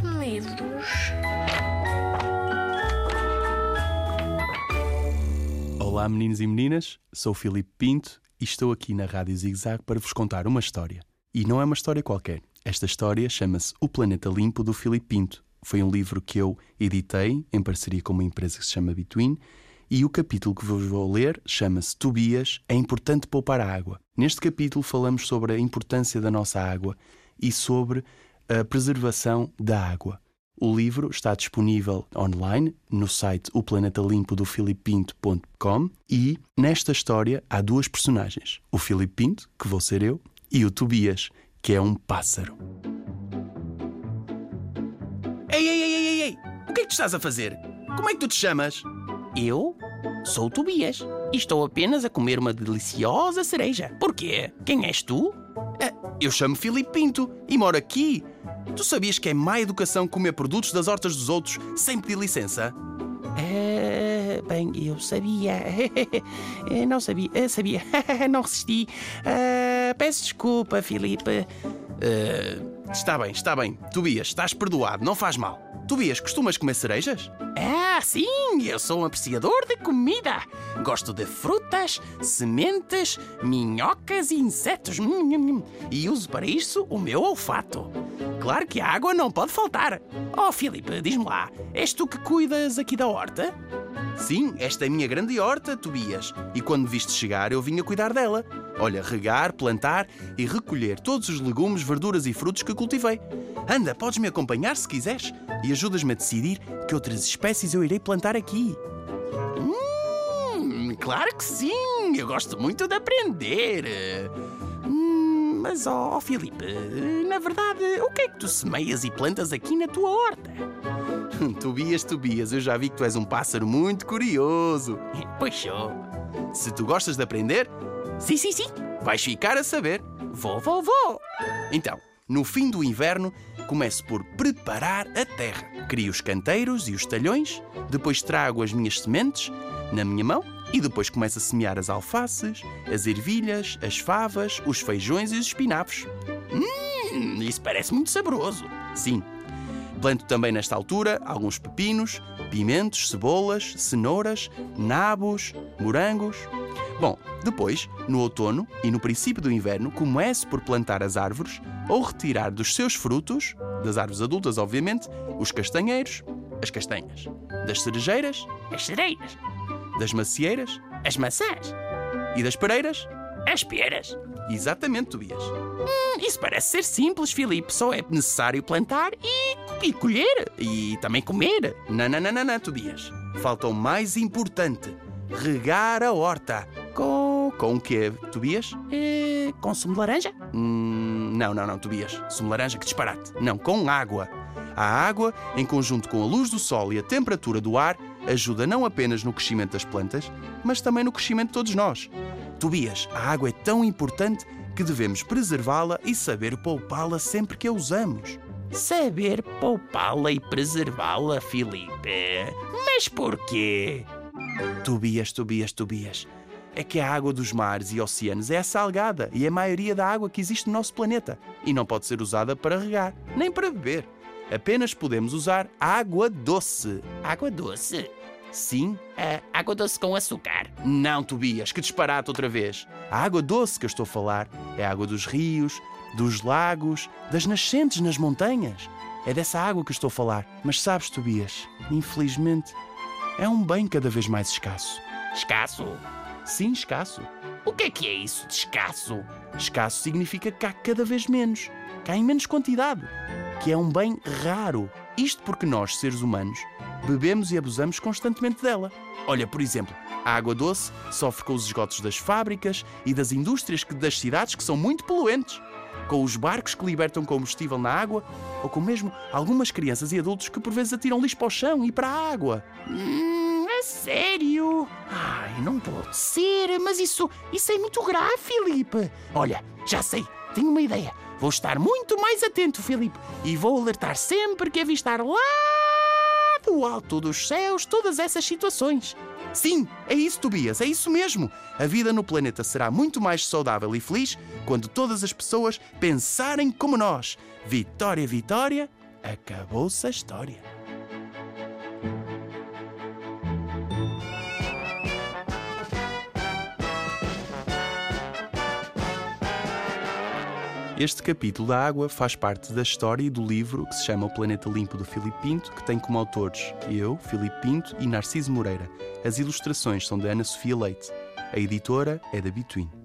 Traz-me livros. Olá, meninos e meninas. Sou Filipe Pinto e estou aqui na Rádio Zig Zag para vos contar uma história. E não é uma história qualquer. Esta história chama-se O Planeta Limpo do Filipe Pinto. Foi um livro que eu editei em parceria com uma empresa que se chama Bitwin. E o capítulo que vos vou ler chama-se Tobias, é importante poupar a água. Neste capítulo falamos sobre a importância da nossa água e sobre a preservação da água. O livro está disponível online no site oplanetalimpo.filipepinto.com e nesta história há duas personagens, o Filipe Pinto, que vou ser eu, e o Tobias, que é um pássaro. Ei! O que é que tu estás a fazer? Como é que tu te chamas? Eu sou o Tobias e estou apenas a comer uma deliciosa cereja. Porquê? Quem és tu? Eu chamo Filipe Pinto e moro aqui. Tu sabias que é má educação comer produtos das hortas dos outros sem pedir licença? Bem, eu sabia. Não sabia. Sabia. Não resisti. Peço desculpa, Filipe. Está bem. Tobias, estás perdoado. Não faz mal. Tobias, costumas comer cerejas? Sim, eu sou um apreciador de comida. Gosto de frutas, sementes, minhocas e insetos. E uso para isso o meu olfato. Claro que a água não pode faltar. Oh, Filipe, diz-me lá, és tu que cuidas aqui da horta? Sim, esta é a minha grande horta, Tobias. E quando me viste chegar, eu vinha cuidar dela. Olha, regar, plantar e recolher todos os legumes, verduras e frutos que cultivei. Anda, podes-me acompanhar se quiseres e ajudas-me a decidir que outras espécies eu irei plantar aqui. Claro que sim! Eu gosto muito de aprender. Mas, ó Filipe, na verdade, o que é que tu semeias e plantas aqui na tua horta? Tobias, eu já vi que tu és um pássaro muito curioso. Pois sou. Se tu gostas de aprender... Sim. Vais ficar a saber. Vou. Então, no fim do inverno, começo por preparar a terra. Crio os canteiros e os talhões, depois trago as minhas sementes na minha mão e depois começo a semear as alfaces, as ervilhas, as favas, os feijões e os espinafres. Isso parece muito saboroso. Sim. Planto também nesta altura alguns pepinos, pimentos, cebolas, cenouras, nabos, morangos... Bom, depois, no outono e no princípio do inverno, começo por plantar as árvores ou retirar dos seus frutos, das árvores adultas, obviamente, os castanheiros, as castanhas, das cerejeiras, as cereiras, das macieiras, as maçãs e das pereiras, as peras. Exatamente, Tobias. Isso parece ser simples, Filipe. Só é necessário plantar e colher e também comer. Não, Tobias. Falta o mais importante: regar a horta. Com o quê, Tobias? Com sumo de laranja? Não, Tobias. Sumo de laranja, que disparate. Não, com água. A água, em conjunto com a luz do sol e a temperatura do ar, ajuda não apenas no crescimento das plantas, mas também no crescimento de todos nós. Tobias, a água é tão importante que devemos preservá-la e saber poupá-la sempre que a usamos. Saber poupá-la e preservá-la, Filipe? Mas porquê? Tobias... É que a água dos mares e oceanos é salgada e a maioria da água que existe no nosso planeta e não pode ser usada para regar, nem para beber. Apenas podemos usar água doce. Água doce? Sim. Água doce com açúcar? Não, Tobias, que disparate outra vez. A água doce que eu estou a falar é a água dos rios, dos lagos, das nascentes nas montanhas. É dessa água que eu estou a falar. Mas sabes, Tobias, infelizmente, é um bem cada vez mais escasso. Escasso? Sim, escasso. O que é isso de escasso? Escasso significa que há cada vez menos, que há em menos quantidade, que é um bem raro. Isto porque nós, seres humanos, bebemos e abusamos constantemente dela. Olha, por exemplo, a água doce sofre com os esgotos das fábricas e das indústrias das cidades que são muito poluentes, com os barcos que libertam combustível na água ou com mesmo algumas crianças e adultos que por vezes atiram lixo para o chão e para a água. Sério? Ai, não pode ser, mas isso é muito grave, Filipe. Olha, já sei, tenho uma ideia. Vou estar muito mais atento, Filipe, e vou alertar sempre que avistar lá do alto dos céus todas essas situações. Sim, é isso, Tobias, é isso mesmo. A vida no planeta será muito mais saudável e feliz quando todas as pessoas pensarem como nós. Vitória, vitória, Acabou-se a história. Este capítulo da água faz parte da história e do livro que se chama O Planeta Limpo do Filipe Pinto, que tem como autores eu, Filipe Pinto e Narciso Moreira. As ilustrações são de Ana Sofia Leite. A editora é da Bitwin.